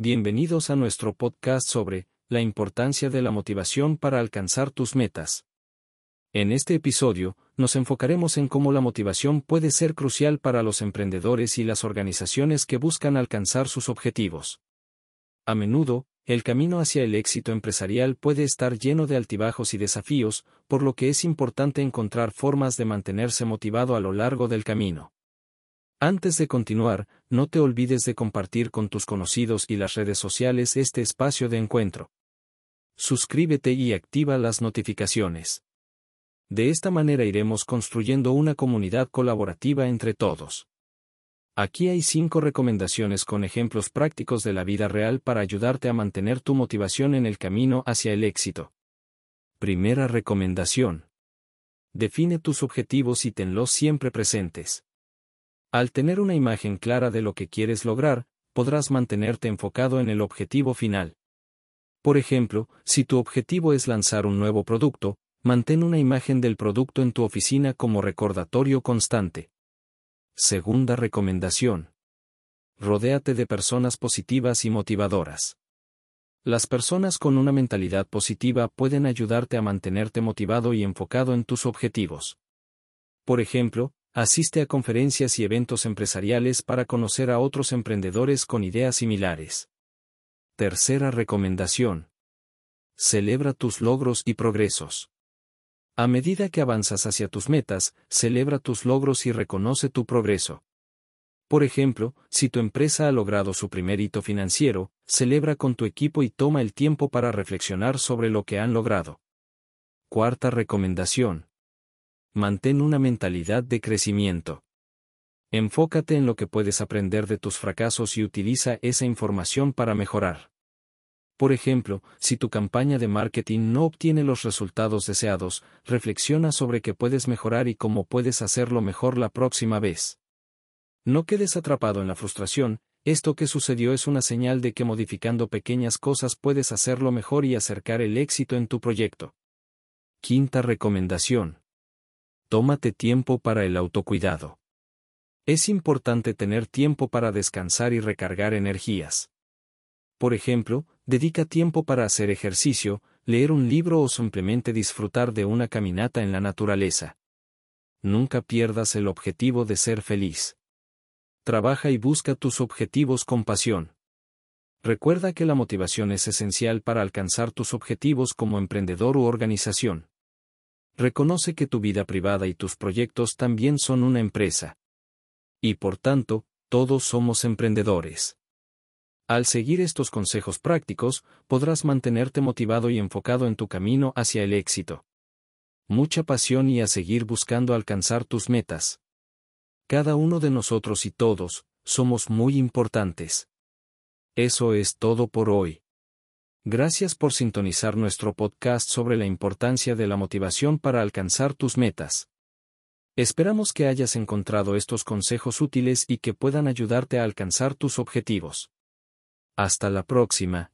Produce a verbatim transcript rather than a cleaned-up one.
Bienvenidos a nuestro podcast sobre la importancia de la motivación para alcanzar tus metas. En este episodio, nos enfocaremos en cómo la motivación puede ser crucial para los emprendedores y las organizaciones que buscan alcanzar sus objetivos. A menudo, el camino hacia el éxito empresarial puede estar lleno de altibajos y desafíos, por lo que es importante encontrar formas de mantenerse motivado a lo largo del camino. Antes de continuar, no te olvides de compartir con tus conocidos y las redes sociales este espacio de encuentro. Suscríbete y activa las notificaciones. De esta manera iremos construyendo una comunidad colaborativa entre todos. Aquí hay cinco recomendaciones con ejemplos prácticos de la vida real para ayudarte a mantener tu motivación en el camino hacia el éxito. Primera recomendación. Define tus objetivos y tenlos siempre presentes. Al tener una imagen clara de lo que quieres lograr, podrás mantenerte enfocado en el objetivo final. Por ejemplo, si tu objetivo es lanzar un nuevo producto, mantén una imagen del producto en tu oficina como recordatorio constante. Segunda recomendación. Rodéate de personas positivas y motivadoras. Las personas con una mentalidad positiva pueden ayudarte a mantenerte motivado y enfocado en tus objetivos. Por ejemplo, asiste a conferencias y eventos empresariales para conocer a otros emprendedores con ideas similares. Tercera recomendación. Celebra tus logros y progresos. A medida que avanzas hacia tus metas, celebra tus logros y reconoce tu progreso. Por ejemplo, si tu empresa ha logrado su primer hito financiero, celebra con tu equipo y toma el tiempo para reflexionar sobre lo que han logrado. Cuarta recomendación. Mantén una mentalidad de crecimiento. Enfócate en lo que puedes aprender de tus fracasos y utiliza esa información para mejorar. Por ejemplo, si tu campaña de marketing no obtiene los resultados deseados, reflexiona sobre qué puedes mejorar y cómo puedes hacerlo mejor la próxima vez. No quedes atrapado en la frustración, esto que sucedió es una señal de que modificando pequeñas cosas puedes hacerlo mejor y acercar el éxito en tu proyecto. Quinta recomendación. Tómate tiempo para el autocuidado. Es importante tener tiempo para descansar y recargar energías. Por ejemplo, dedica tiempo para hacer ejercicio, leer un libro o simplemente disfrutar de una caminata en la naturaleza. Nunca pierdas el objetivo de ser feliz. Trabaja y busca tus objetivos con pasión. Recuerda que la motivación es esencial para alcanzar tus objetivos como emprendedor u organización. Reconoce que tu vida privada y tus proyectos también son una empresa. Y por tanto, todos somos emprendedores. Al seguir estos consejos prácticos, podrás mantenerte motivado y enfocado en tu camino hacia el éxito. Mucha pasión y a seguir buscando alcanzar tus metas. Cada uno de nosotros y todos, somos muy importantes. Eso es todo por hoy. Gracias por sintonizar nuestro podcast sobre la importancia de la motivación para alcanzar tus metas. Esperamos que hayas encontrado estos consejos útiles y que puedan ayudarte a alcanzar tus objetivos. Hasta la próxima.